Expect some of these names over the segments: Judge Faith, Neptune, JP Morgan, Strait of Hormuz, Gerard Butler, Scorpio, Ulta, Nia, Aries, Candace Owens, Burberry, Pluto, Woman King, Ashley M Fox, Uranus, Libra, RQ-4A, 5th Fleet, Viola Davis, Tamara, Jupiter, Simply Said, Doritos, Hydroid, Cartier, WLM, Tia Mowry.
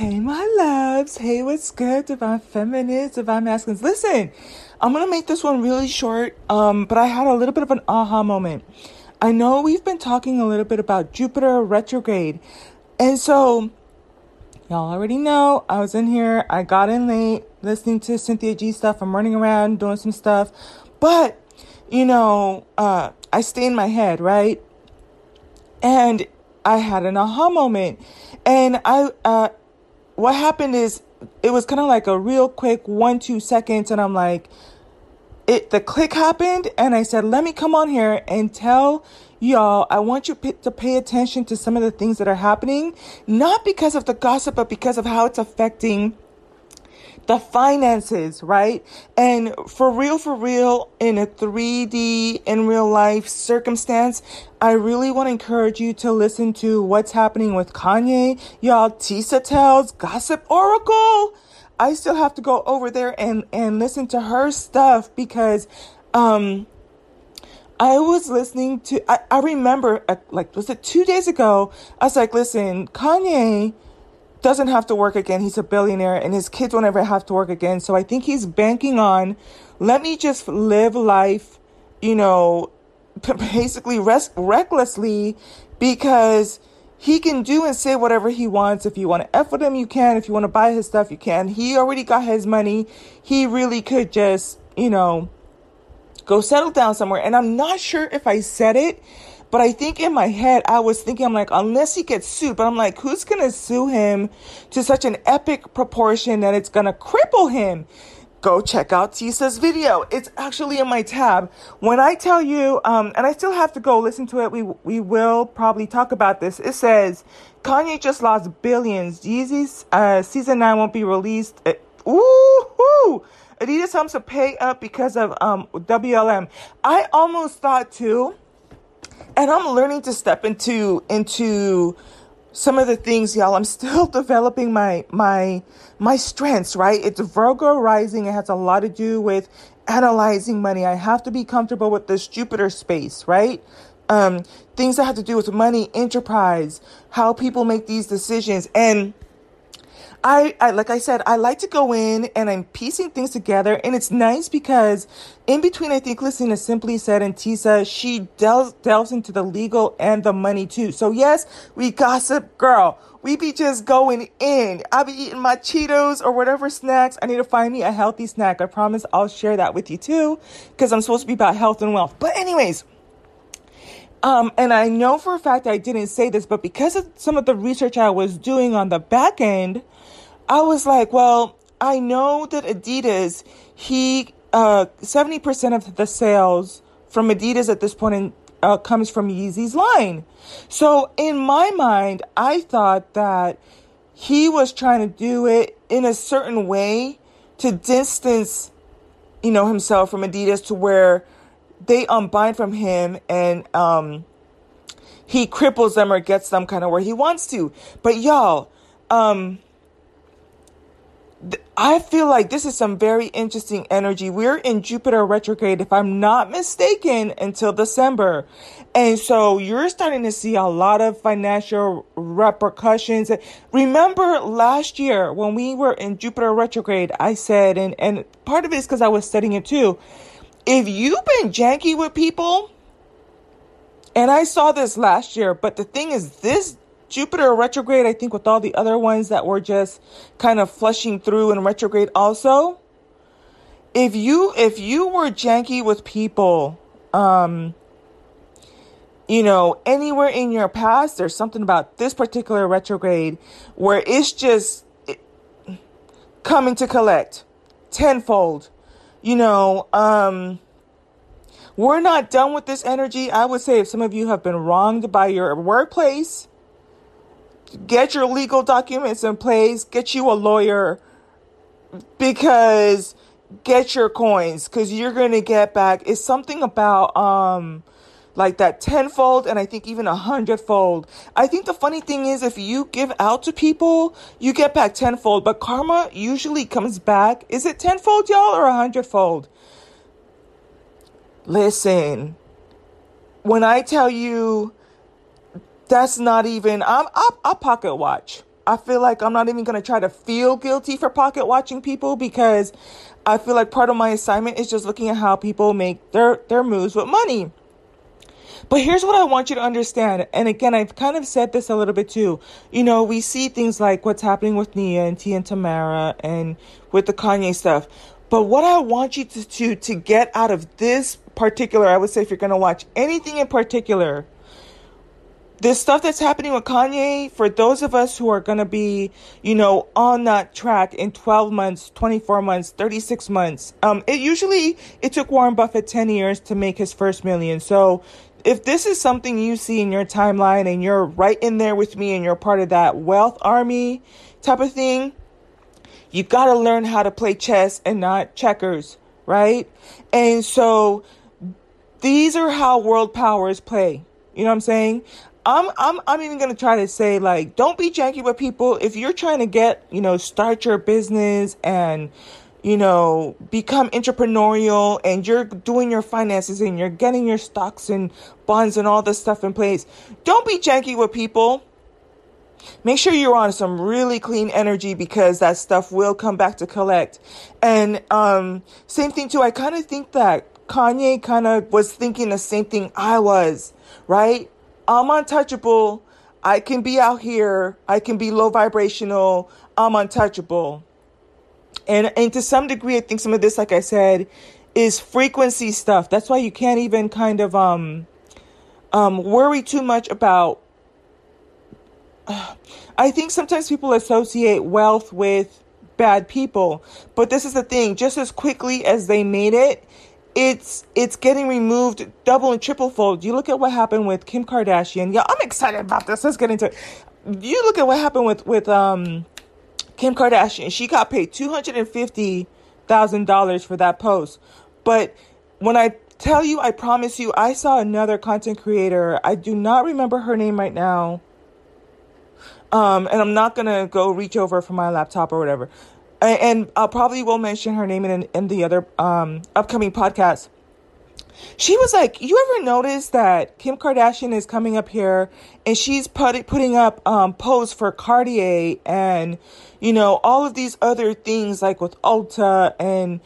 Hey, my loves. Hey, what's good, divine feminists, divine masculines? Listen, I'm going to make this one really short, but I had a little bit of an aha moment. I know we've been talking a little bit about Jupiter retrograde. And so, y'all already know, I was in here. I got in late listening to Cynthia G stuff. I'm running around doing some stuff. But, you know, I stay in my head, right? And I had an aha moment. And what happened is it was kind of like a real quick 1-2 seconds. And I'm like, the click happened. And I said, let me come on here and tell y'all, I want you to pay attention to some of the things that are happening, not because of the gossip, but because of how it's affecting the finances, right? And for real, in a 3D, in real life circumstance, I really want to encourage you to listen to what's happening with Kanye. Y'all, Tisa tells Gossip Oracle. I still have to go over there and listen to her stuff because, I was listening to, I remember, like, was it 2 days ago? I was like, listen, Kanye doesn't have to work again. He's a billionaire and his kids will never have to work again. So I think he's banking on, let me just live life, you know, basically recklessly, because he can do and say whatever he wants. If you want to F with him, you can. If you want to buy his stuff, you can. He already got his money. He really could just, you know, go settle down somewhere. And I'm not sure if I said it, but I think in my head, I was thinking, I'm like, unless he gets sued, but I'm like, who's going to sue him to such an epic proportion that it's going to cripple him? Go check out Tisa's video. It's actually in my tab. When I tell you, and I still have to go listen to it. We will probably talk about this. It says, Kanye just lost billions. Yeezy's season 9 won't be released. Ooh, Adidas helps to pay up because of WLM. I almost thought too. And I'm learning to step into some of the things, y'all. I'm still developing my strengths, right? It's Virgo rising. It has a lot to do with analyzing money. I have to be comfortable with this Jupiter space, right? Things that have to do with money, enterprise, how people make these decisions. And I like I said, I like to go in and I'm piecing things together, and it's nice because in between, I think listening to Simply Said and Tisa, she delves into the legal and the money too. So yes, we gossip, girl. We be just going in. I be eating my Cheetos or whatever snacks. I need to find me a healthy snack. I promise I'll share that with you too, because I'm supposed to be about health and wealth. But anyways. And I know for a fact I didn't say this, but because of some of the research I was doing on the back end, I was like, well, I know that Adidas, 70% of the sales from Adidas at this point comes from Yeezy's line. So in my mind, I thought that he was trying to do it in a certain way to distance, you know, himself from Adidas to where they unbind from him and he cripples them or gets them kind of where he wants to. But y'all, I feel like this is some very interesting energy. We're in Jupiter retrograde, if I'm not mistaken, until December. And so you're starting to see a lot of financial repercussions. Remember last year when we were in Jupiter retrograde, I said, and part of it is because I was studying it too, if you've been janky with people, and I saw this last year, but the thing is, this Jupiter retrograde, I think with all the other ones that were just kind of flushing through in retrograde also, if you were janky with people, you know, anywhere in your past, there's something about this particular retrograde where it's just coming to collect tenfold. You know, we're not done with this energy. I would say if some of you have been wronged by your workplace, get your legal documents in place, get you a lawyer, because get your coins, because you're going to get back. It's something about like that tenfold, and I think even 100-fold. I think the funny thing is, if you give out to people, you get back tenfold, but karma usually comes back. Is it tenfold, y'all, or 100-fold? Listen, when I tell you, that's not even, I'll pocket watch. I feel like I'm not even going to try to feel guilty for pocket watching people, because I feel like part of my assignment is just looking at how people make their moves with money. But here's what I want you to understand. And again, I've kind of said this a little bit too. You know, we see things like what's happening with Nia and Tia and Tamara and with the Kanye stuff. But what I want you to get out of this particular, I would say if you're going to watch anything in particular, this stuff that's happening with Kanye, for those of us who are going to be, you know, on that track in 12 months, 24 months, 36 months. It took Warren Buffett 10 years to make his first million. So if this is something you see in your timeline and you're right in there with me and you're part of that wealth army type of thing, you got to learn how to play chess and not checkers, right? And so these are how world powers play. You know what I'm saying? I'm even going to try to say, like, don't be janky with people. If you're trying to get, you know, start your business and, you know, become entrepreneurial and you're doing your finances and you're getting your stocks and bonds and all this stuff in place, don't be janky with people. Make sure you're on some really clean energy, because that stuff will come back to collect. And same thing too. I kind of think that Kanye kind of was thinking the same thing I was, right? I'm untouchable. I can be out here. I can be low vibrational. I'm untouchable. And to some degree, I think some of this, like I said, is frequency stuff. That's why you can't even kind of worry too much about. I think sometimes people associate wealth with bad people. But this is the thing. Just as quickly as they made it, it's getting removed double and triple fold. You look at what happened with Kim Kardashian. Yeah, I'm excited about this. Let's get into it. You look at what happened with Kim Kardashian. She got paid $250,000 for that post. But when I tell you, I promise you, I saw another content creator. I do not remember her name right now. And I'm not going to go reach over for my laptop or whatever. And I probably will mention her name in the other upcoming podcast. She was like, you ever notice that Kim Kardashian is coming up here and she's putting up posts for Cartier and, you know, all of these other things like with Ulta and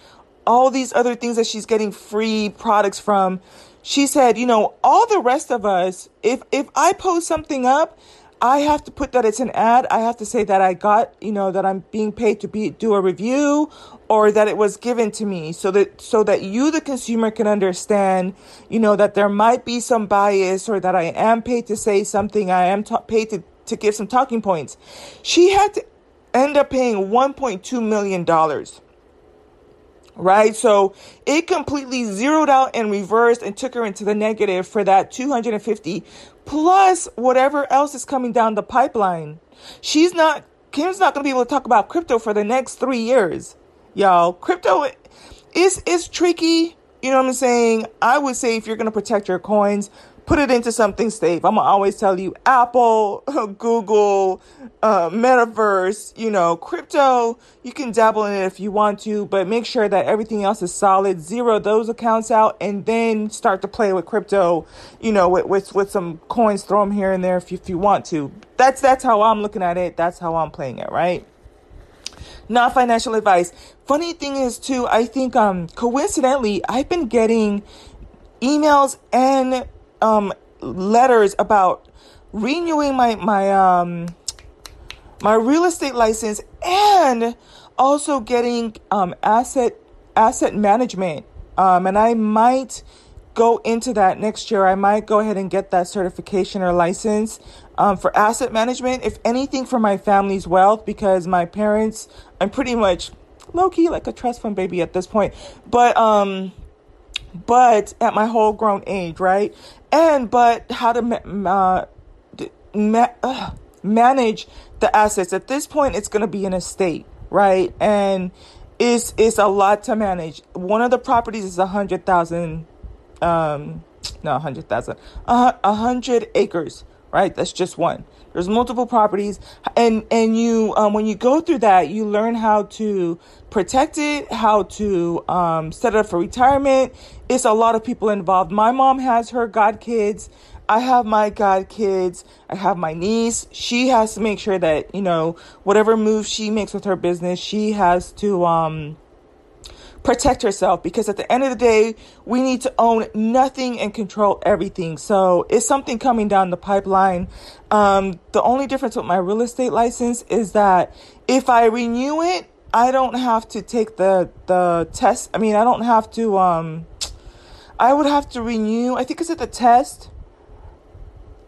all these other things that she's getting free products from. She said, you know, all the rest of us, if I post something up, I have to put that it's an ad. I have to say that I got, you know, that I'm being paid to do a review, or that it was given to me, so that you, the consumer, can understand, you know, that there might be some bias, or that I am paid to say something. I am paid to give some talking points. She had to end up paying $1.2 million. Right? So it completely zeroed out and reversed and took her into the negative for that 250 plus whatever else is coming down the pipeline. Kim's not going to be able to talk about crypto for the next 3 years. Y'all, crypto is tricky. You know what I'm saying? I would say if you're going to protect your coins, put it into something safe. I'm going to always tell you Apple, Google, Metaverse, you know, crypto. You can dabble in it if you want to, but make sure that everything else is solid. Zero those accounts out and then start to play with crypto, you know, with some coins. Throw them here and there if you want to. That's how I'm looking at it. That's how I'm playing it, right? Not financial advice. Funny thing is, too, I think coincidentally, I've been getting emails and letters about renewing my real estate license, and also getting asset management. And I might go into that next year. I might go ahead and get that certification or license for asset management, if anything, for my family's wealth, because my parents, I'm pretty much low-key like a trust fund baby at this point, but at my whole grown age, right? But how to manage the assets. At this point, it's going to be an estate, right? And it's a lot to manage. One of the properties is 100 acres, right? That's just one. There's multiple properties, and you when you go through that, you learn how to protect it, how to set it up for retirement. It's a lot of people involved. My mom has her godkids I have my godkids, I have my niece. She has to make sure that, you know, whatever move she makes with her business, she has to protect herself, because at the end of the day, we need to own nothing and control everything. So it's something coming down the pipeline. The only difference with my real estate license is that if I renew it, I don't have to take the test. I mean, I don't have to, I would have to renew. I think it's at the test.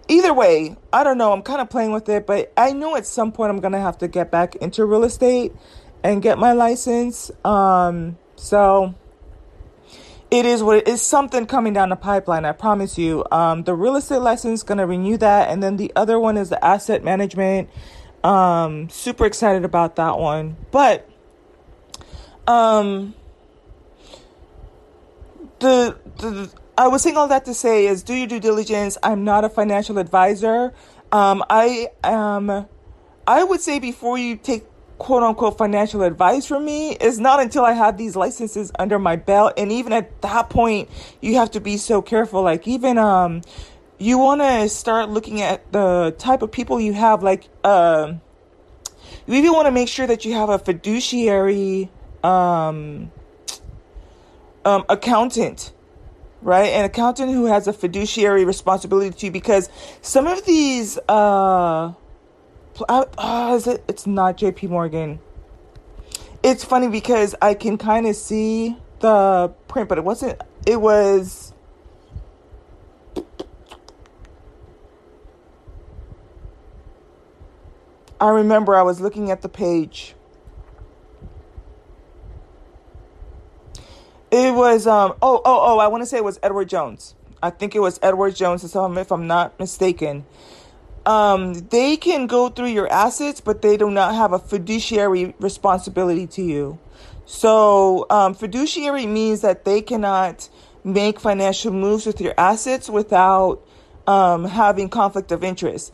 Either way, I don't know. I'm kind of playing with it, but I know at some point I'm going to have to get back into real estate and get my license. So it is what it is. Something coming down the pipeline, I promise you. The real estate license, going to renew that. And then the other one is the asset management. Super excited about that one. But I was saying all that to say is, do your due diligence. I'm not a financial advisor. I would say before you take quote unquote financial advice from me, it's not until I have these licenses under my belt. And even at that point, you have to be so careful. Like even, you want to start looking at the type of people you have. Like, you even want to make sure that you have a fiduciary, accountant, right? An accountant who has a fiduciary responsibility to you, because some of these, it's not JP Morgan. It's funny because I can kind of see the print, but it was I remember I was looking at the page. It was, I want to say it was Edward Jones. I think it was Edward Jones, if I'm not mistaken. They can go through your assets, but they do not have a fiduciary responsibility to you. So, fiduciary means that they cannot make financial moves with your assets without, having conflict of interest.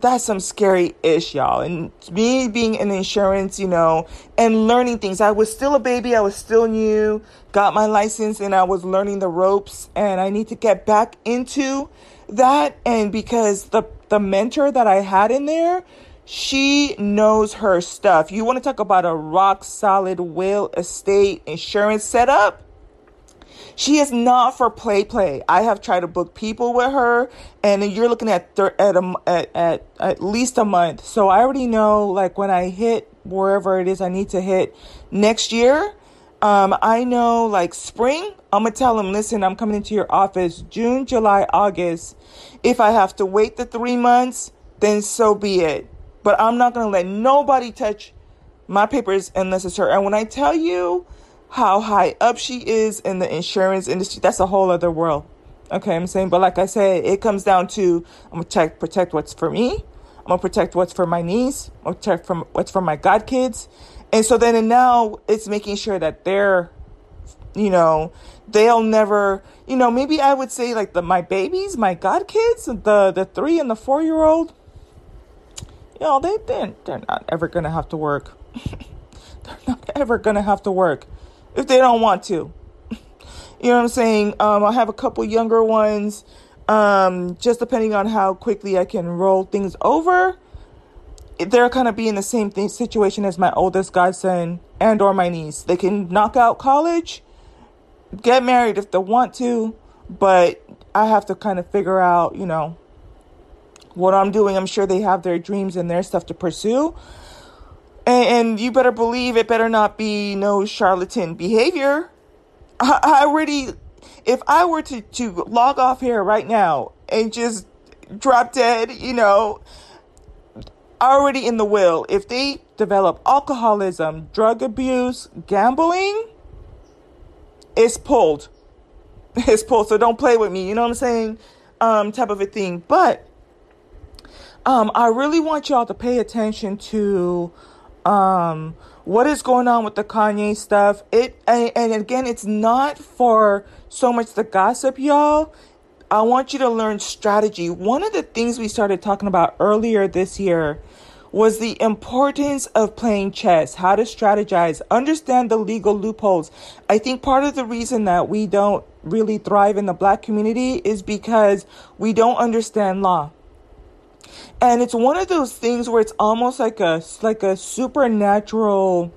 That's some scary ish, y'all. And me being in insurance, you know, and learning things. I was still a baby. I was still new, got my license, and I was learning the ropes, and I need to get back into that. And because the mentor that I had in there, she knows her stuff. You want to talk about a rock solid real estate insurance setup? She is not for play. I have tried to book people with her, and you're looking at least a month. So I already know, like, when I hit wherever it is I need to hit next year, I know, like, spring, I'm going to tell them, listen, I'm coming into your office June, July, August. If I have to wait the 3 months, then so be it. But I'm not going to let nobody touch my papers unless it's her. And when I tell you how high up she is in the insurance industry, that's a whole other world. Okay, I'm saying, but like I said, it comes down to, I'm going to protect what's for me. I'm going to protect what's for my niece. I'm going to protect what's for my godkids. And so then and now it's making sure that they're, you know, they'll never, you know, maybe I would say like my babies, my godkids, the 3 and the 4-year-old, you know, they're not ever going to have to work. They're not ever going to have to work. If they don't want to, you know what I'm saying? I have a couple younger ones, just depending on how quickly I can roll things over. They're going to be in the same situation as my oldest godson and or my niece. They can knock out college, get married if they want to, but I have to kind of figure out, you know, what I'm doing. I'm sure they have their dreams and their stuff to pursue. And you better believe it better not be no charlatan behavior. I already, if I were to log off here right now and just drop dead, you know, already in the will, if they develop alcoholism, drug abuse, gambling, it's pulled. It's pulled. So don't play with me. You know what I'm saying? Type of a thing. But I really want y'all to pay attention to what is going on with the Kanye stuff. And again, it's not for so much the gossip, y'all. I want you to learn strategy. One of the things we started talking about earlier this year was the importance of playing chess, how to strategize, understand the legal loopholes. I think part of the reason that we don't really thrive in the Black community is because we don't understand law. And it's one of those things where it's almost like a supernatural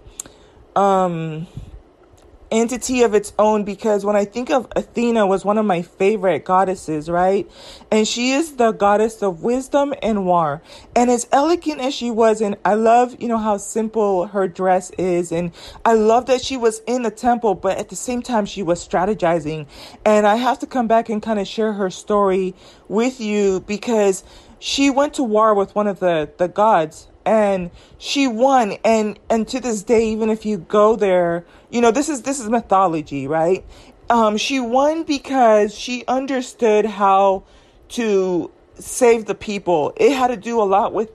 entity of its own, because when I think of Athena, was one of my favorite goddesses, right? And she is the goddess of wisdom and war. And as elegant as she was, and I love, you know, how simple her dress is, and I love that she was in the temple, but at the same time she was strategizing. And I have to come back and kind of share her story with you, because she went to war with one of the gods, and she won. And to this day, even if you go there, you know, this is mythology, right? She won because she understood how to save the people. It had to do a lot with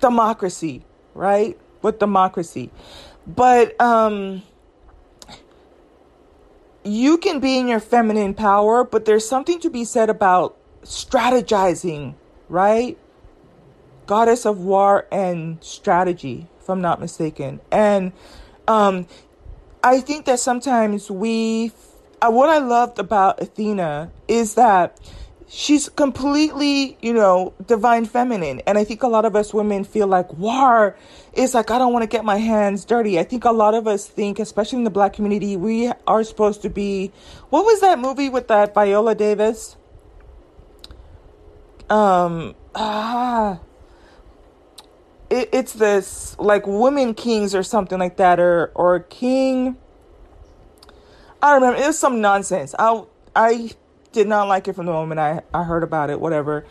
democracy, right? With democracy. But you can be in your feminine power, but there's something to be said about strategizing, right? Goddess of war and strategy, if I'm not mistaken. And I think that sometimes what I loved about Athena is that she's completely, you know, divine feminine. And I think a lot of us women feel like war is like, I don't want to get my hands dirty. I think a lot of us think, especially in the Black community, we are supposed to be, what was that movie with that Viola Davis? It's this like Woman Kings or something like that, or King. I don't remember. It was some nonsense. I did not like it from the moment I heard about it, whatever.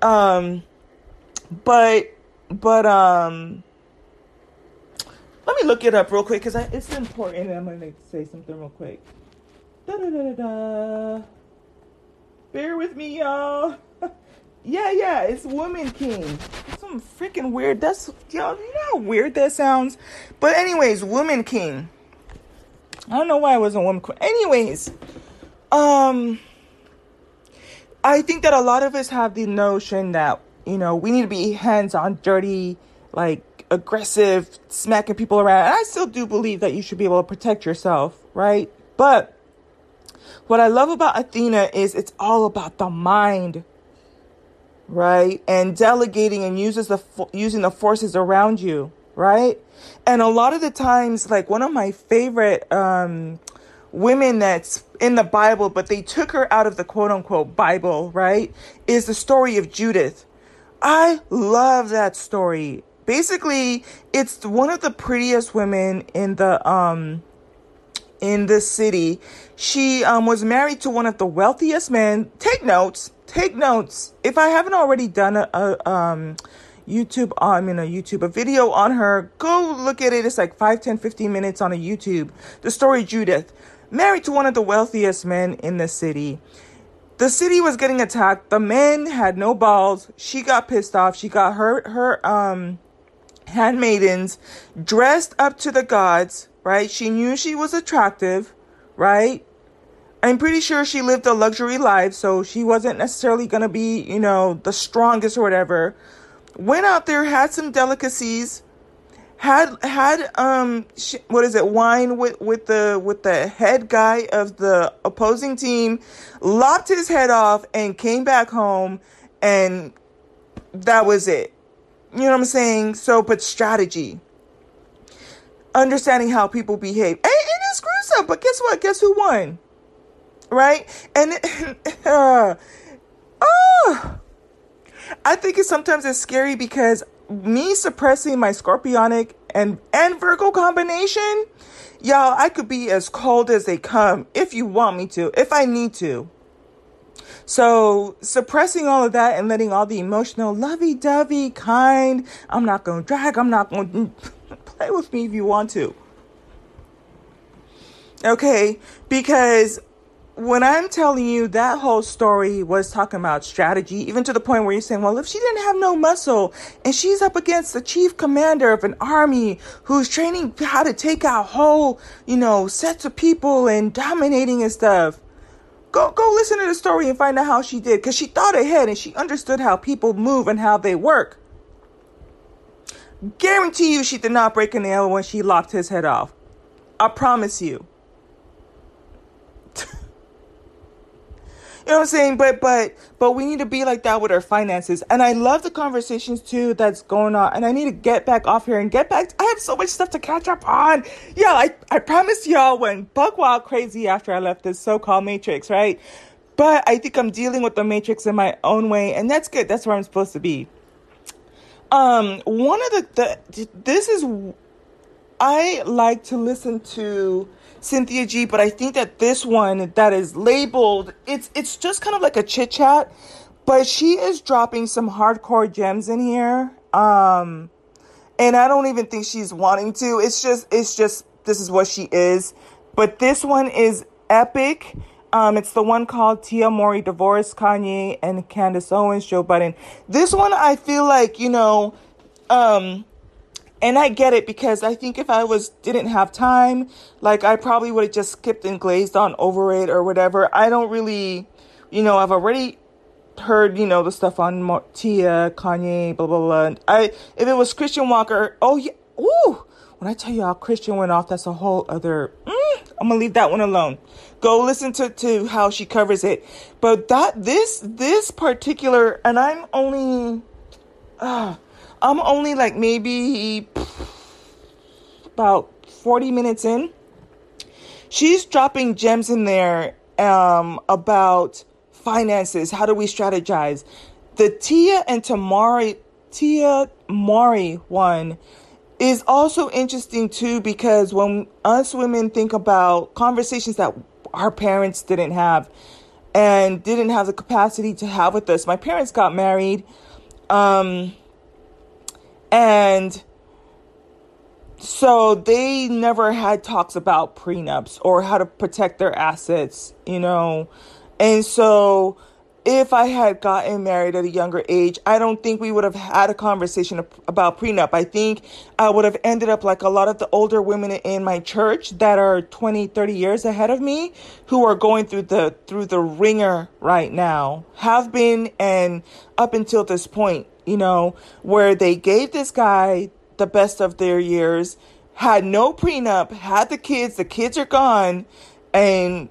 But let me look it up real quick, because it's important. I'm going to say something real quick. Bear with me, y'all. Yeah, it's Woman King. Some freaking weird. That's, y'all, you know how weird that sounds? But anyways, Woman King. I don't know why I wasn't Woman Queen. Anyways, I think that a lot of us have the notion that, you know, we need to be hands-on, dirty, like aggressive, smacking people around. And I still do believe that you should be able to protect yourself, right? But what I love about Athena is it's all about the mind, right? And delegating and using the forces around you, right? And a lot of the times, like one of my favorite women that's in the Bible, but they took her out of the quote unquote Bible, right, is the story of Judith. I love that story. Basically, it's one of the prettiest women in the in this city. She was married to one of the wealthiest men. Take notes. If I haven't already done a video on her, go look at it. It's like 5, 10, 15 minutes on a YouTube. The story of Judith, married to one of the wealthiest men in the city. The city was getting attacked. The men had no balls. She got pissed off. She got her handmaidens dressed up to the gods, right? She knew she was attractive, right? I'm pretty sure she lived a luxury life, so she wasn't necessarily going to be, you know, the strongest or whatever. Went out there, had some delicacies, had wine with the head guy of the opposing team, lopped his head off and came back home, and that was it. You know what I'm saying? So, but strategy, understanding how people behave, and it screws up. But guess what? Guess who won? Right? And I think it's sometimes scary, because me suppressing my Scorpionic and Virgo combination, y'all, I could be as cold as they come if you want me to, if I need to. So suppressing all of that and letting all the emotional, lovey-dovey, kind, I'm not going to drag, I'm not going to play with me if you want to. Okay, because when I'm telling you, that whole story was talking about strategy, even to the point where you're saying, well, if she didn't have no muscle and she's up against the chief commander of an army who's training how to take out whole, you know, sets of people and dominating and stuff. Go listen to the story and find out how she did, because she thought ahead and she understood how people move and how they work. Guarantee you she did not break a nail when she lopped his head off. I promise you. You know what I'm saying? But we need to be like that with our finances. And I love the conversations too that's going on. And I need to get back off here and get back. I have so much stuff to catch up on. Yeah, I promised y'all went buck wild crazy after I left this so-called matrix, right? But I think I'm dealing with the matrix in my own way. And that's good. That's where I'm supposed to be. One of I like to listen to Cynthia G, but I think that this one that is labeled, it's just kind of like a chit chat, but she is dropping some hardcore gems in here. And I don't even think she's wanting to. It's just this is what she is. But this one is epic. It's the one called Tia Mowry Divorce, Kanye and Candace Owens, Joe Budden. This one I feel like, you know, and I get it, because I think if I didn't have time, like I probably would have just skipped and glazed on over it or whatever. I don't really, you know, I've already heard, you know, the stuff on Tia, Kanye, blah, blah, blah. If it was Christian Walker, oh yeah, ooh, when I tell you how Christian went off, that's a whole other, I'm gonna leave that one alone. Go listen to how she covers it. But this particular, and I'm only like maybe about 40 minutes in. She's dropping gems in there about finances. How do we strategize? The Tia Mowry one is also interesting too, because when us women think about conversations that our parents didn't have and didn't have the capacity to have with us. My parents got married. And so they never had talks about prenups or how to protect their assets, you know. And so if I had gotten married at a younger age, I don't think we would have had a conversation about prenup. I think I would have ended up like a lot of the older women in my church that are 20, 30 years ahead of me, who are going through the ringer right now, have been and up until this point. You know, where they gave this guy the best of their years, had no prenup, had the kids are gone, and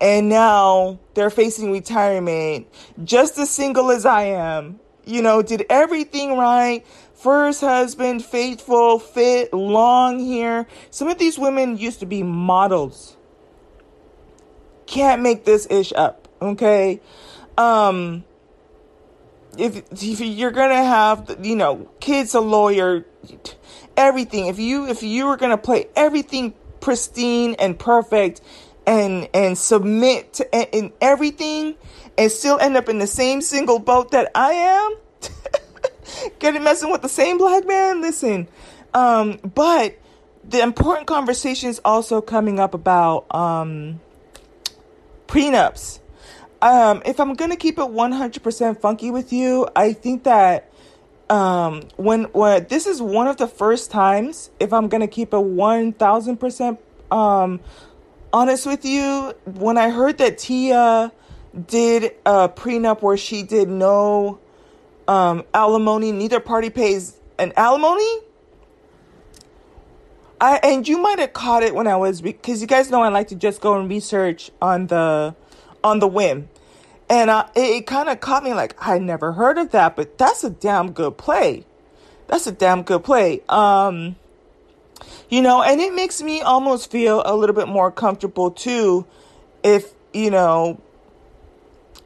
now they're facing retirement, just as single as I am. You know, did everything right. First husband, faithful, fit, long hair. Some of these women used to be models. Can't make this ish up, okay? If you're going to have, you know, kids, a lawyer, everything, if you were going to play everything pristine and perfect and submit to in everything and still end up in the same single boat that I am, getting messing with the same black man, listen, but the important conversations also coming up about, prenups. If I'm going to keep it 100% funky with you, I think that when this is one of the first times, if I'm going to keep it 1,000% honest with you, when I heard that Tia did a prenup where she did no alimony, neither party pays an alimony. And you might have caught it when I was, because you guys know I like to just go and research on the whim. And it kind of caught me like, I never heard of that, but that's a damn good play. You know, and it makes me almost feel a little bit more comfortable too. If, you know,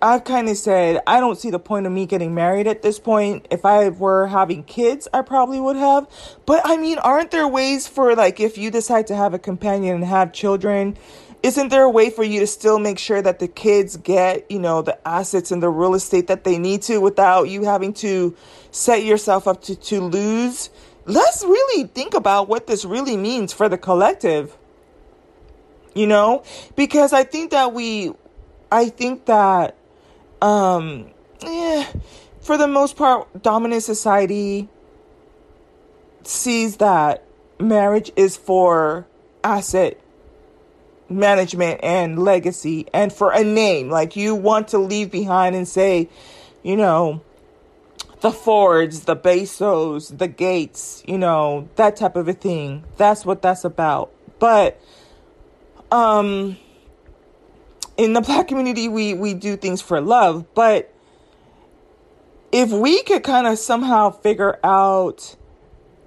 I've kind of said, I don't see the point of me getting married at this point. If I were having kids, I probably would have. But I mean, aren't there ways for, like, if you decide to have a companion and have children, isn't there a way for you to still make sure that the kids get, you know, the assets and the real estate that they need to without you having to set yourself up to lose? Let's really think about what this really means for the collective, you know, because I think that for the most part, dominant society sees that marriage is for asset management and legacy and for a name. Like, you want to leave behind and say, you know, the Fords, the Bezos, the Gates, you know, that type of a thing. That's what that's about. But in the Black community, we do things for love. But if we could kind of somehow figure out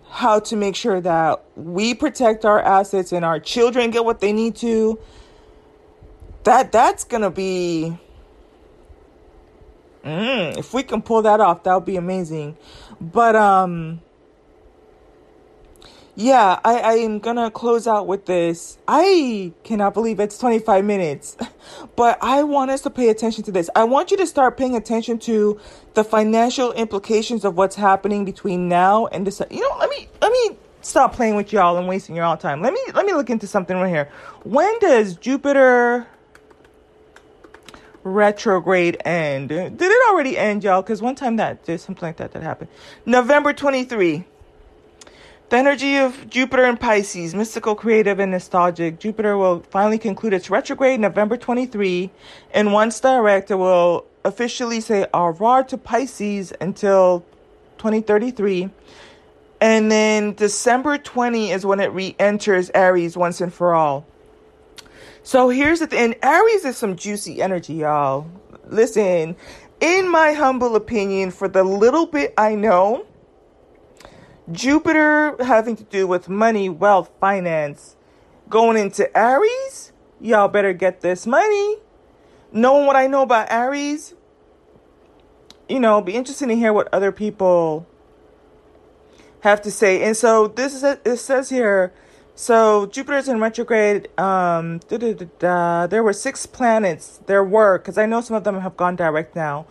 how to make sure that we protect our assets and our children get what they need to, that's going to be, if we can pull that off, that would be amazing. But, yeah, I am going to close out with this. I cannot believe it's 25 minutes, but I want us to pay attention to this. I want you to start paying attention to the financial implications of what's happening between now and this. You know, let me stop playing with y'all and wasting your all time. Let me look into something right here. When does Jupiter retrograde end? Did it already end, y'all? Because one time there's something like that happened. November 23. The energy of Jupiter in Pisces, mystical, creative, and nostalgic. Jupiter will finally conclude its retrograde November 23, and once direct, it will officially say au revoir to Pisces until 2033. And then December 20 is when it re-enters Aries once and for all. So here's the thing. Aries is some juicy energy, y'all. Listen, in my humble opinion, for the little bit I know, Jupiter having to do with money, wealth, finance, going into Aries, y'all better get this money. Knowing what I know about Aries, you know, be interested to hear what other people have to say. And so this is it says here, so Jupiter's in retrograde. There were 6 planets. There were, because I know some of them have gone direct now.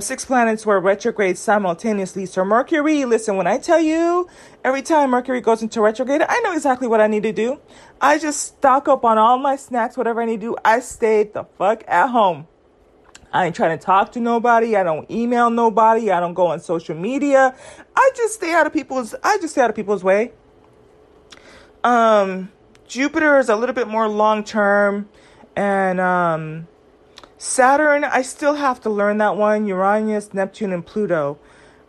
6 planets were retrograde simultaneously. So Mercury, listen, when I tell you every time Mercury goes into retrograde, I know exactly what I need to do. I just stock up on all my snacks, whatever I need to do. I stayed the fuck at home. I ain't trying to talk to nobody. I don't email nobody. I don't go on social media. I just stay out of people's way. Jupiter is a little bit more long-term, and, Saturn, I still have to learn that one. Uranus, Neptune, and Pluto.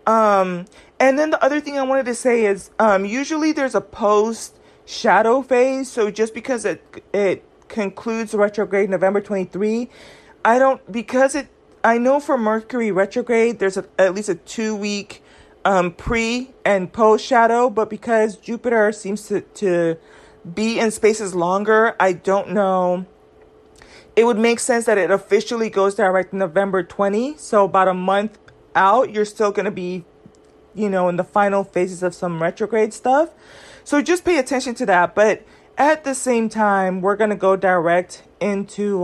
And then the other thing I wanted to say is usually there's a post-shadow phase. So just because it concludes retrograde November 23, I know for Mercury retrograde, there's at least a 2-week pre- and post-shadow. But because Jupiter seems to be in spaces longer, I don't know. It would make sense that it officially goes direct November 20. So about a month out, you're still going to be, you know, in the final phases of some retrograde stuff. So just pay attention to that. But at the same time, we're going to go direct into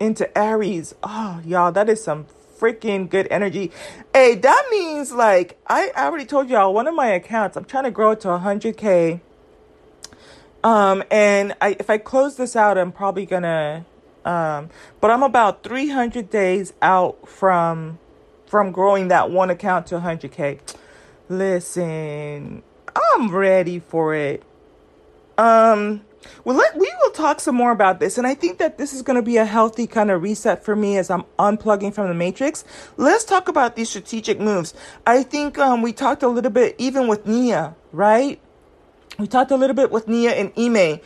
Aries. Oh, y'all, that is some freaking good energy. Hey, that means, like, I already told y'all, one of my accounts, I'm trying to grow it to 100K. And if I close this out, I'm probably going to... but I'm about 300 days out from growing that one account to 100K. Listen, I'm ready for it. We will talk some more about this. And I think that this is going to be a healthy kind of reset for me as I'm unplugging from the matrix. Let's talk about these strategic moves. I think we talked a little bit even with Nia, right? We talked a little bit with Nia and Ime.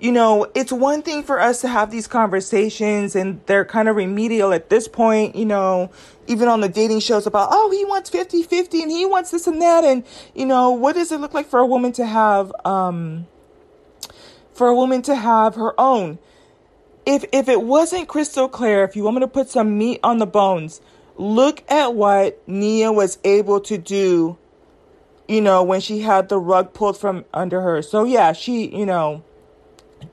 You know, it's one thing for us to have these conversations, and they're kind of remedial at this point, you know, even on the dating shows about, oh, he wants 50-50 and he wants this and that. And, you know, what does it look like for a woman to have, her own? If it wasn't crystal clear, if you want me to put some meat on the bones, look at what Nia was able to do, you know, when she had the rug pulled from under her. So yeah, she, you know,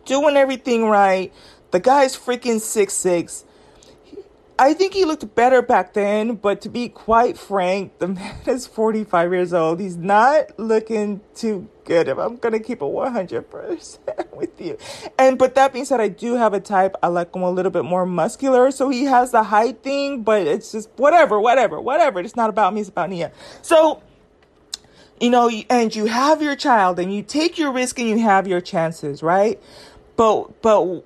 doing everything right. The guy's freaking 6'6". I think he looked better back then, but to be quite frank, the man is 45 years old. He's not looking too good, if I'm going to keep it 100% with you. But that being said, I do have a type. I like him a little bit more muscular. So he has the height thing, but it's just whatever. It's not about me. It's about Nia. So, you know, and you have your child, and you take your risk, and you have your chances, right? But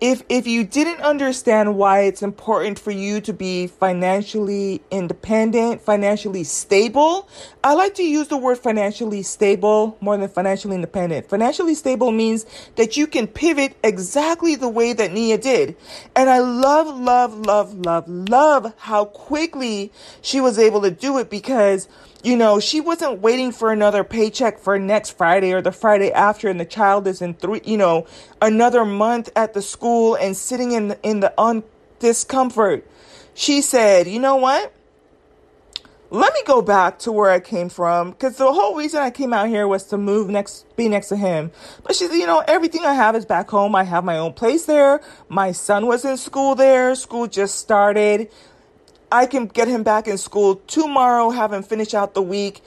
if you didn't understand why it's important for you to be financially independent, financially stable, I like to use the word financially stable more than financially independent. Financially stable means that you can pivot exactly the way that Nia did. And I love how quickly she was able to do it, because you know, she wasn't waiting for another paycheck for next Friday or the Friday after, and the child is in another month at the school and sitting in the discomfort. She said, you know what? Let me go back to where I came from, because the whole reason I came out here was to be next to him. But she said, you know, everything I have is back home. I have my own place there. My son was in school there. School just started. I can get him back in school tomorrow, have him finish out the week.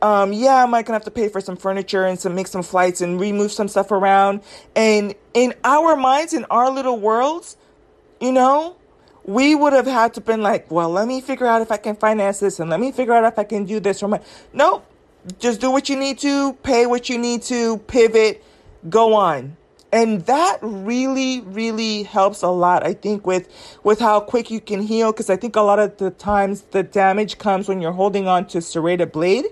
I might gonna have to pay for some furniture and make some flights and remove some stuff around. And in our minds, in our little worlds, you know, we would have had to been like, well, let me figure out if I can finance this, and let me figure out if I can do this. Nope, just do what you need to, pay what you need to, pivot, go on. And that really, really helps a lot, I think, with how quick you can heal. Because I think a lot of the times the damage comes when you're holding on to serrated blade,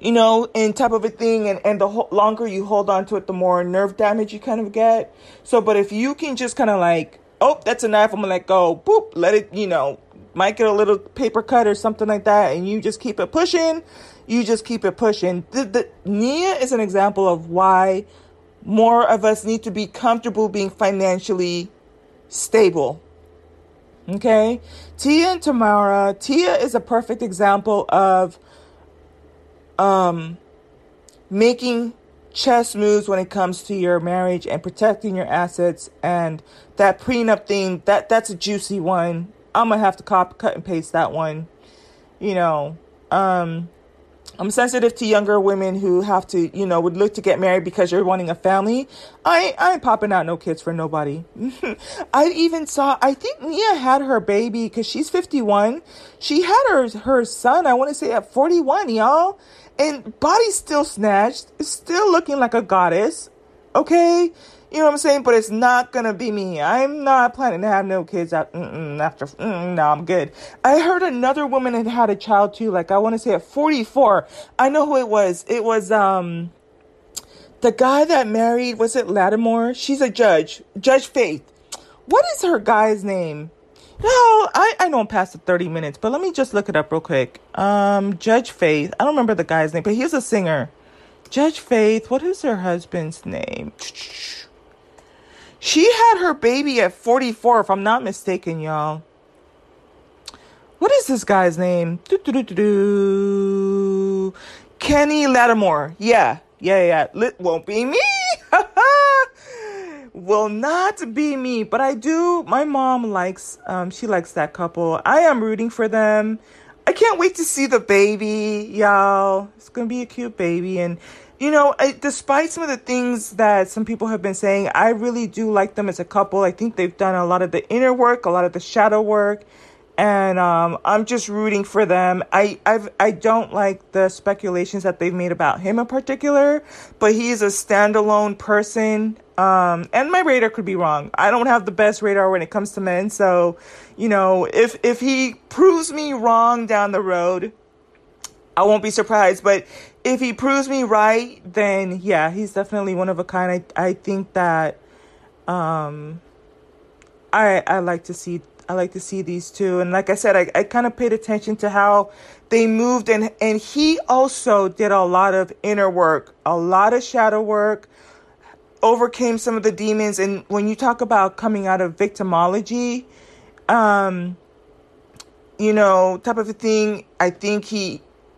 you know, and type of a thing. And the longer you hold on to it, the more nerve damage you kind of get. So, but if you can just kind of like, oh, that's a knife, I'm going to let go. Boop, let it, you know, might get a little paper cut or something like that. And you just keep it pushing. Nia is an example of why more of us need to be comfortable being financially stable. Okay? Tia and Tamara. Tia is a perfect example of making chess moves when it comes to your marriage and protecting your assets. And that prenup thing, that's a juicy one. I'm going to have to cut and paste that one. You know, I'm sensitive to younger women who have to, you know, would look to get married because you're wanting a family. I ain't popping out no kids for nobody. I think Nia had her baby, because she's 51. She had her son, I want to say, at 41, y'all. And body's still snatched. It's still looking like a goddess. Okay? You know what I'm saying? But it's not going to be me. I'm not planning to have no kids after, I'm good. I heard another woman had a child too, like I want to say at 44. I know who it was. It was, the guy that married, was it Lattimore? She's a judge. Judge Faith. What is her guy's name? No, I know I'm past the 30 minutes, but let me just look it up real quick. Judge Faith. I don't remember the guy's name, but he was a singer. Judge Faith. What is her husband's name? She had her baby at 44, if I'm not mistaken, y'all. What is this guy's name? Kenny Lattimore. Yeah. Won't be me. Will not be me. But I do. My mom likes, she likes that couple. I am rooting for them. I can't wait to see the baby, y'all. It's going to be a cute baby. And you know, despite some of the things that some people have been saying, I really do like them as a couple. I think they've done a lot of the inner work, a lot of the shadow work, and I'm just rooting for them. I don't like the speculations that they've made about him in particular, but he is a standalone person. And my radar could be wrong. I don't have the best radar when it comes to men, so you know, if he proves me wrong down the road, I won't be surprised, but if he proves me right, then yeah, he's definitely one of a kind. I think that I like to see these two. And like I said, I kind of paid attention to how they moved, and he also did a lot of inner work, a lot of shadow work, overcame some of the demons. And when you talk about coming out of victimology, you know, type of a thing, I think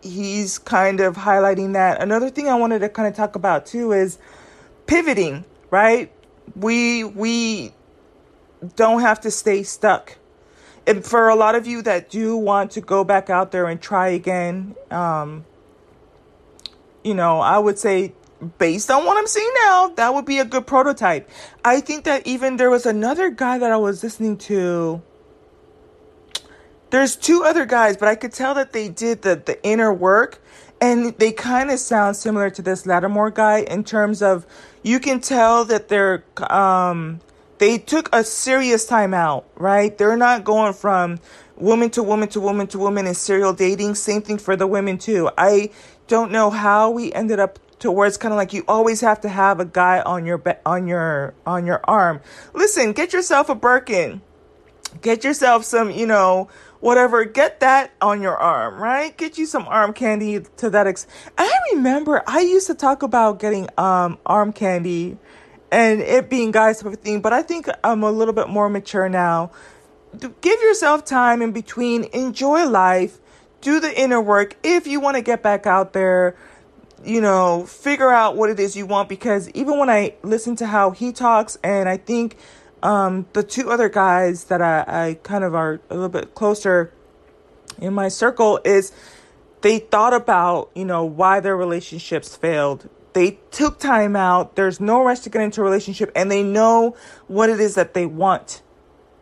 he's kind of highlighting that. Another thing I wanted to kind of talk about too is pivoting, right? We don't have to stay stuck. And for a lot of you that do want to go back out there and try again, you know, I would say, based on what I'm seeing now, that would be a good prototype. I think that even there was another guy that I was listening to. There's two other guys, but I could tell that they did the inner work. And they kind of sound similar to this Lattimore guy in terms of you can tell that they're they took a serious time out, right? They're not going from woman to woman to woman to woman in serial dating. Same thing for the women too. I don't know how we ended up to where it's kind of like you always have to have a guy on your arm. Listen, get yourself a Birkin. Get yourself some, you know, whatever. Get that on your arm, right? Get you some arm candy to that I remember I used to talk about getting arm candy and it being guys type of thing, but I think I'm a little bit more mature now. Give yourself time in between. Enjoy life. Do the inner work. If you want to get back out there, you know, figure out what it is you want. Because even when I listen to how he talks, and I think the two other guys that I kind of are a little bit closer in my circle is they thought about, you know, why their relationships failed. They took time out. There's no rush to get into a relationship, and they know what it is that they want,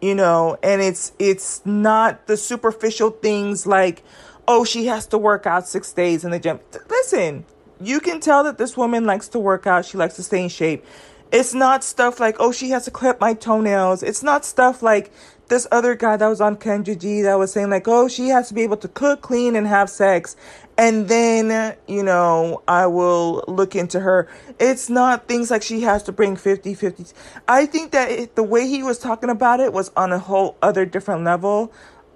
you know, and it's not the superficial things like, oh, she has to work out 6 days in the gym. Listen, you can tell that this woman likes to work out. She likes to stay in shape. It's not stuff like, oh, she has to clip my toenails. It's not stuff like this other guy that was on Cynthia G that was saying like, oh, she has to be able to cook, clean, and have sex. And then, you know, I will look into her. It's not things like she has to bring 50-50. I think that the way he was talking about it was on a whole other different level.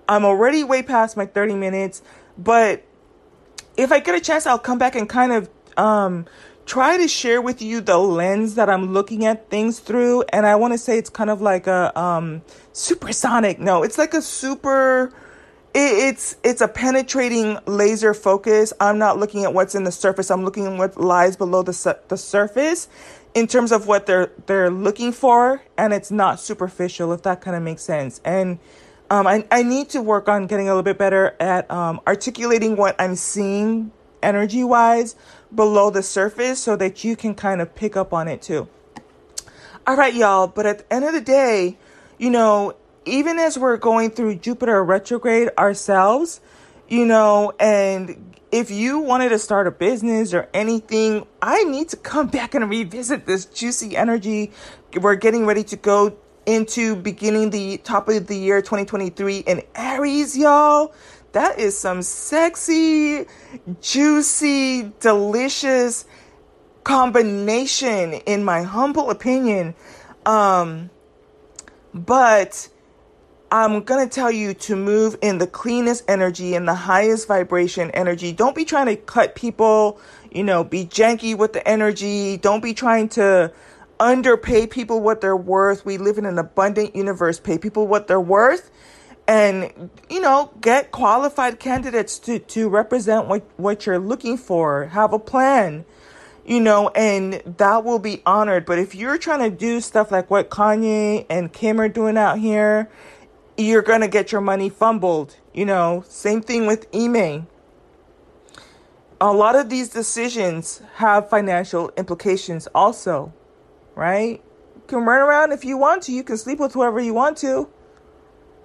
I'm already way past my 30 minutes. But if I get a chance, I'll come back and kind of try to share with you the lens that I'm looking at things through. And I want to say it's kind of like a supersonic. No, it's like a super... It's a penetrating laser focus. I'm not looking at what's in the surface. I'm looking at what lies below the surface in terms of what they're looking for. And it's not superficial, if that kind of makes sense. And I need to work on getting a little bit better at articulating what I'm seeing energy-wise below the surface so that you can kind of pick up on it too. All right, y'all. But at the end of the day, you know, even as we're going through Jupiter retrograde ourselves, you know, and if you wanted to start a business or anything, I need to come back and revisit this juicy energy. We're getting ready to go into beginning the top of the year 2023 in Aries, y'all. That is some sexy, juicy, delicious combination, in my humble opinion. But I'm going to tell you to move in the cleanest energy and the highest vibration energy. Don't be trying to cut people, you know, be janky with the energy. Don't be trying to underpay people what they're worth. We live in an abundant universe. Pay people what they're worth. And, you know, get qualified candidates to represent what you're looking for. Have a plan, you know, and that will be honored. But if you're trying to do stuff like what Kanye and Kim are doing out here, you're going to get your money fumbled. You know, same thing with Ime. A lot of these decisions have financial implications also, right? You can run around if you want to. You can sleep with whoever you want to.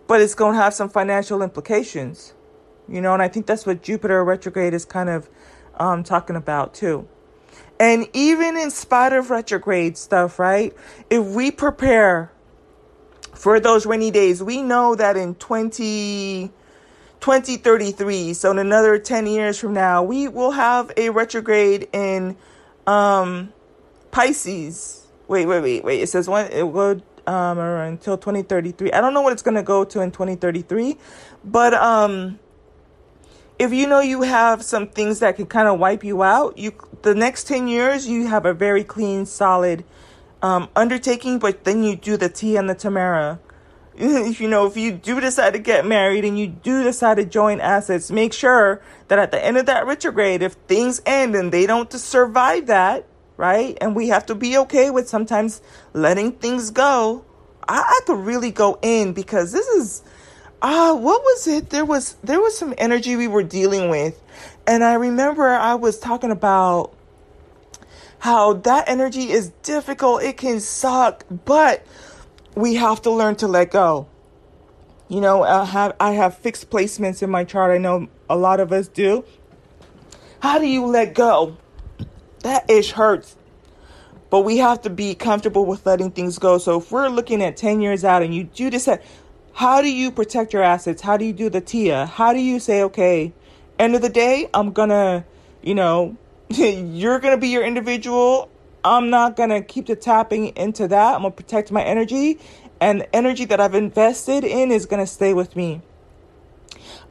But it's going to have some financial implications, you know, and I think that's what Jupiter retrograde is kind of talking about, too. And even in spite of retrograde stuff, right, if we prepare for those rainy days, we know that in 2033, so in another 10 years from now, we will have a retrograde in Pisces. Wait. It says one, it would. Until 2033. I don't know what it's going to go to in 2033, but if you know you have some things that can kind of wipe you out, the next 10 years you have a very clean, solid undertaking. But then you do the Tia and the Tamara. You know, if you do decide to get married and you do decide to join assets, make sure that at the end of that retrograde, if things end and they don't survive that, right? And we have to be okay with sometimes letting things go. I could really go in because this is, what was it? There was some energy we were dealing with. And I remember I was talking about how that energy is difficult. It can suck, but we have to learn to let go. You know, I have fixed placements in my chart. I know a lot of us do. How do you let go? That ish hurts. But we have to be comfortable with letting things go. So if we're looking at 10 years out and you just said, how do you protect your assets? How do you do the TIA? How do you say, okay, end of the day, I'm going to, you know, you're going to be your individual. I'm not going to keep the tapping into that. I'm going to protect my energy. And the energy that I've invested in is going to stay with me.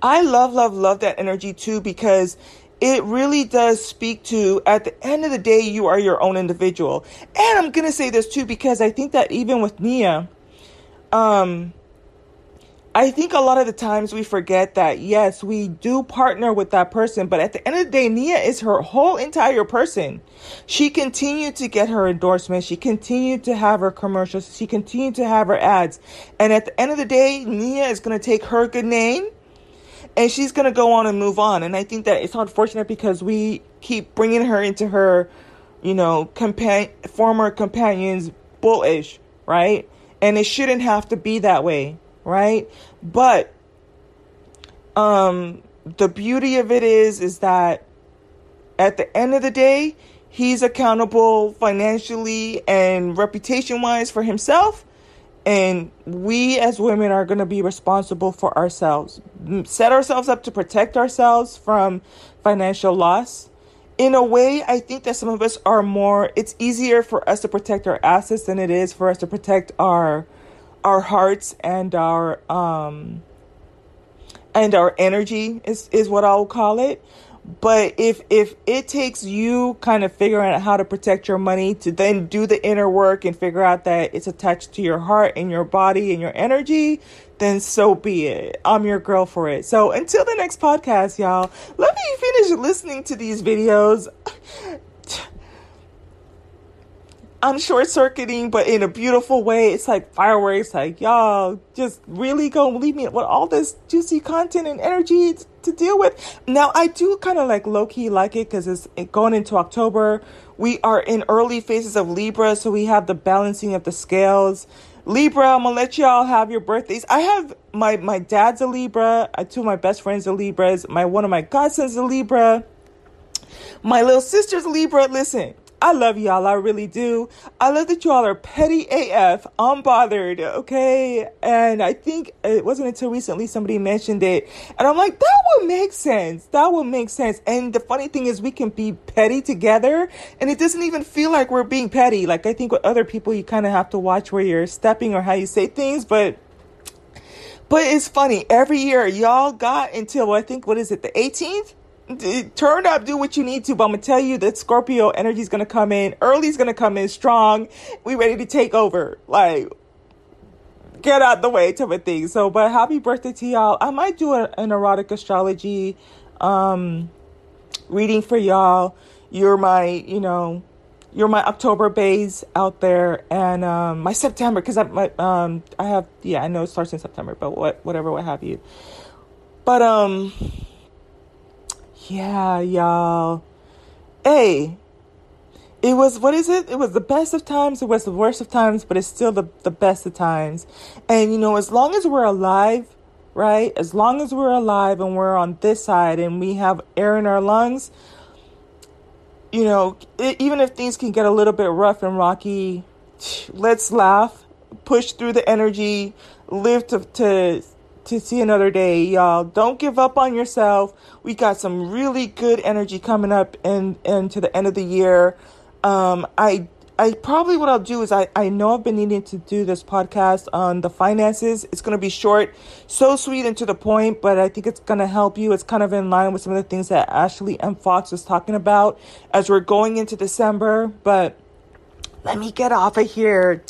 I love, love, love that energy too, because it really does speak to, at the end of the day, you are your own individual. And I'm going to say this too, because I think that even with Nia, I think a lot of the times we forget that, yes, we do partner with that person. But at the end of the day, Nia is her whole entire person. She continued to get her endorsements. She continued to have her commercials. She continued to have her ads. And at the end of the day, Nia is going to take her good name. And she's going to go on and move on. And I think that it's unfortunate because we keep bringing her into her, you know, former companions bullish, right? And it shouldn't have to be that way, right? But the beauty of it is that at the end of the day, he's accountable financially and reputation-wise for himself. And we as women are going to be responsible for ourselves, set ourselves up to protect ourselves from financial loss. In a way, I think that some of us are more, it's easier for us to protect our assets than it is for us to protect our hearts and our energy is what I'll call it. But if it takes you kind of figuring out how to protect your money to then do the inner work and figure out that it's attached to your heart and your body and your energy, then so be it. I'm your girl for it. So until the next podcast, y'all, let me finish listening to these videos. I'm short-circuiting, but in a beautiful way. It's like fireworks. Like, y'all, just really gonna leave me with all this juicy content and energy to deal with. Now, I do kind of like low-key like it because it's going into October. We are in early phases of Libra, so we have the balancing of the scales. Libra, I'm gonna let y'all have your birthdays. I have my dad's a Libra. Two of my best friends are Libras. One of my godsons a Libra. My little sister's a Libra. Listen. I love y'all. I really do. I love that y'all are petty AF. I'm bothered. Okay. And I think it wasn't until recently somebody mentioned it. And I'm like, that would make sense. That would make sense. And the funny thing is we can be petty together and it doesn't even feel like we're being petty. Like I think with other people, you kind of have to watch where you're stepping or how you say things. But it's funny. Every year y'all got until I think, what is it? The 18th? Turn up, do what you need to, but I'm going to tell you that Scorpio energy is going to come in early, is going to come in strong. We ready to take over, like get out the way type of thing. So, but happy birthday to y'all. I might do an erotic astrology reading for y'all. You're my October bays out there, and my September, because I know it starts in September, but what have you. But yeah, y'all. Hey, it was, what is it? It was the best of times. It was the worst of times, but it's still the best of times. And, you know, as long as we're alive, right? As long as we're alive and we're on this side and we have air in our lungs, you know, even if things can get a little bit rough and rocky, let's laugh, push through the energy, live to see another day, y'all. Don't give up on yourself. We got some really good energy coming up and to the end of the year. I probably what I'll do is I know I've been needing to do this podcast on the finances. It's going to be short, so sweet and to the point, but I think it's going to help you. It's kind of in line with some of the things that Ashley M. Fox was talking about as we're going into December, but let me get off of here.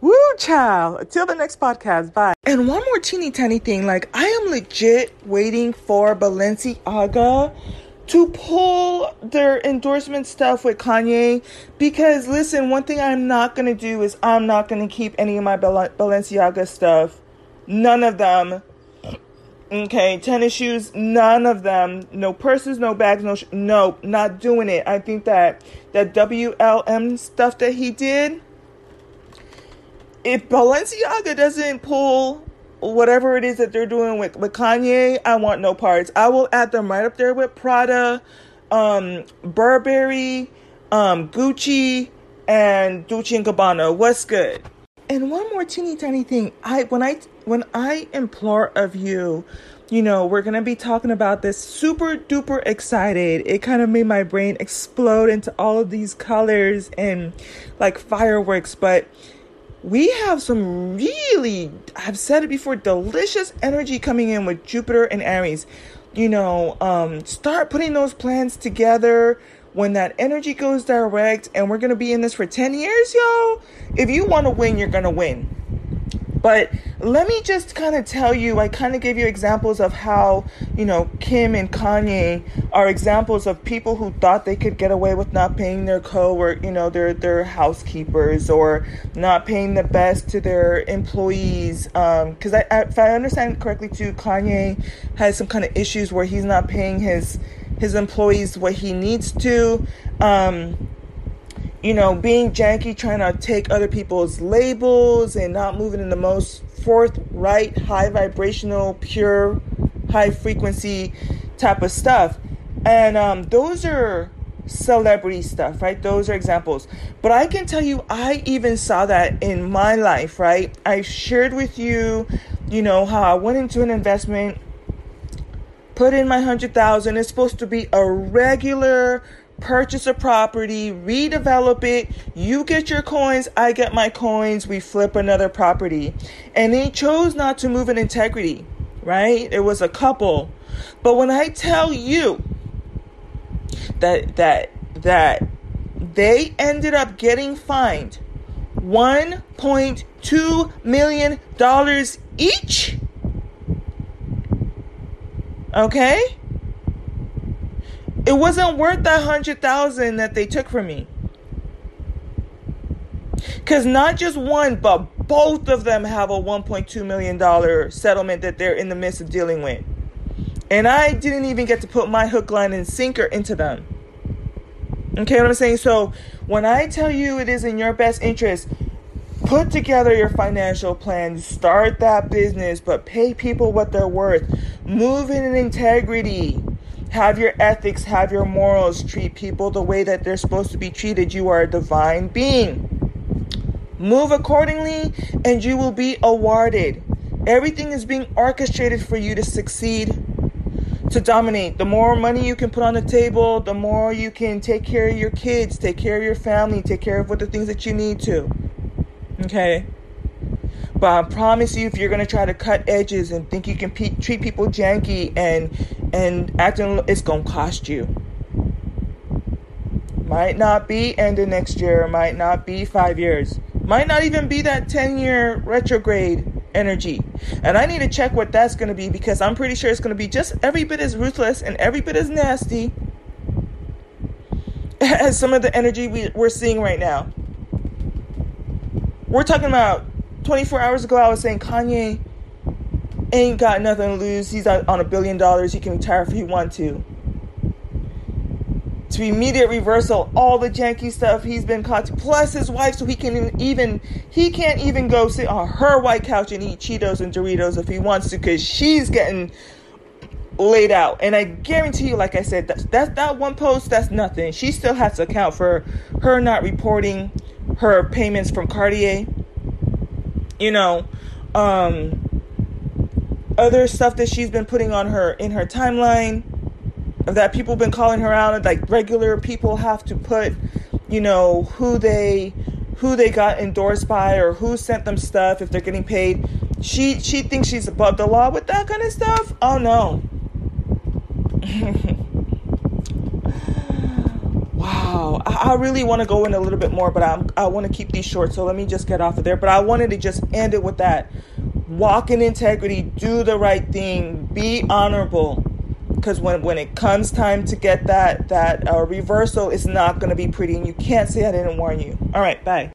Woo, child. Until the next podcast. Bye. And one more teeny tiny thing. Like, I am legit waiting for Balenciaga to pull their endorsement stuff with Kanye. Because, listen, one thing I'm not going to do is I'm not going to keep any of my Balenciaga stuff. None of them. Okay. Tennis shoes. None of them. No purses. No bags. No. Nope. Not doing it. I think that WLM stuff that he did. If Balenciaga doesn't pull whatever it is that they're doing with Kanye, I want no parts. I will add them right up there with Prada, Burberry, Gucci, and Dolce & Gabbana. What's good? And one more teeny tiny thing. When I implore of you, you know, we're going to be talking about this, super duper excited. It kind of made my brain explode into all of these colors and like fireworks. But we have some really, I've said it before, delicious energy coming in with Jupiter and Aries. You know, start putting those plans together when that energy goes direct. And we're going to be in this for 10 years, yo. If you want to win, you're going to win. But let me just kind of tell you, I kind of gave you examples of how, you know, Kim and Kanye are examples of people who thought they could get away with not paying their their housekeepers, or not paying the best to their employees. Because if I understand correctly too, Kanye has some kind of issues where he's not paying his employees what he needs to. You know, being janky, trying to take other people's labels and not moving in the most forthright, high vibrational, pure, high frequency type of stuff. And those are celebrity stuff, right? Those are examples. But I can tell you, I even saw that in my life, right? I shared with you, you know, how I went into an investment, put in my 100,000. It's supposed to be a regular purchase a property, redevelop it, you get your coins, I get my coins, we flip another property. And they chose not to move in integrity, right? It was a couple. But when I tell you that they ended up getting fined $1.2 million each, okay? It wasn't worth that 100,000 that they took from me. Because not just one, but both of them have a $1.2 million settlement that they're in the midst of dealing with. And I didn't even get to put my hook, line, and sinker into them. Okay, what I'm saying? So when I tell you it is in your best interest, put together your financial plan, start that business, but pay people what they're worth. Move in integrity. Have your ethics, have your morals, treat people the way that they're supposed to be treated. You are a divine being. Move accordingly and you will be awarded. Everything is being orchestrated for you to succeed, to dominate. The more money you can put on the table, the more you can take care of your kids, take care of your family, take care of what the things that you need to. Okay? But I promise you, if you're going to try to cut edges and think you can treat people janky and acting, it's going to cost you. Might not be end of next year. Might not be 5 years. Might not even be that 10-year retrograde energy. And I need to check what that's going to be, because I'm pretty sure it's going to be just every bit as ruthless and every bit as nasty as some of the energy we're seeing right now. We're talking about 24 hours ago, I was saying Kanye ain't got nothing to lose. He's on $1 billion. He can retire if he wants to. To immediate reversal, all the janky stuff he's been caught to, plus his wife, so he can't even go sit on her white couch and eat Cheetos and Doritos if he wants to, because she's getting laid out. And I guarantee you, like I said, that one post, that's nothing. She still has to account for her not reporting her payments from Cartier. You know, other stuff that she's been putting on her in her timeline, that people been calling her out, and like regular people have to put, you know, who they got endorsed by or who sent them stuff if they're getting paid. She thinks she's above the law with that kind of stuff. Oh no. Wow, I really want to go in a little bit more, but I want to keep these short, so let me just get off of there. But I wanted to just end it with that. Walk in integrity, do the right thing, be honorable, because when it comes time to get that reversal, it's not going to be pretty, and you can't say I didn't warn you. All right, bye.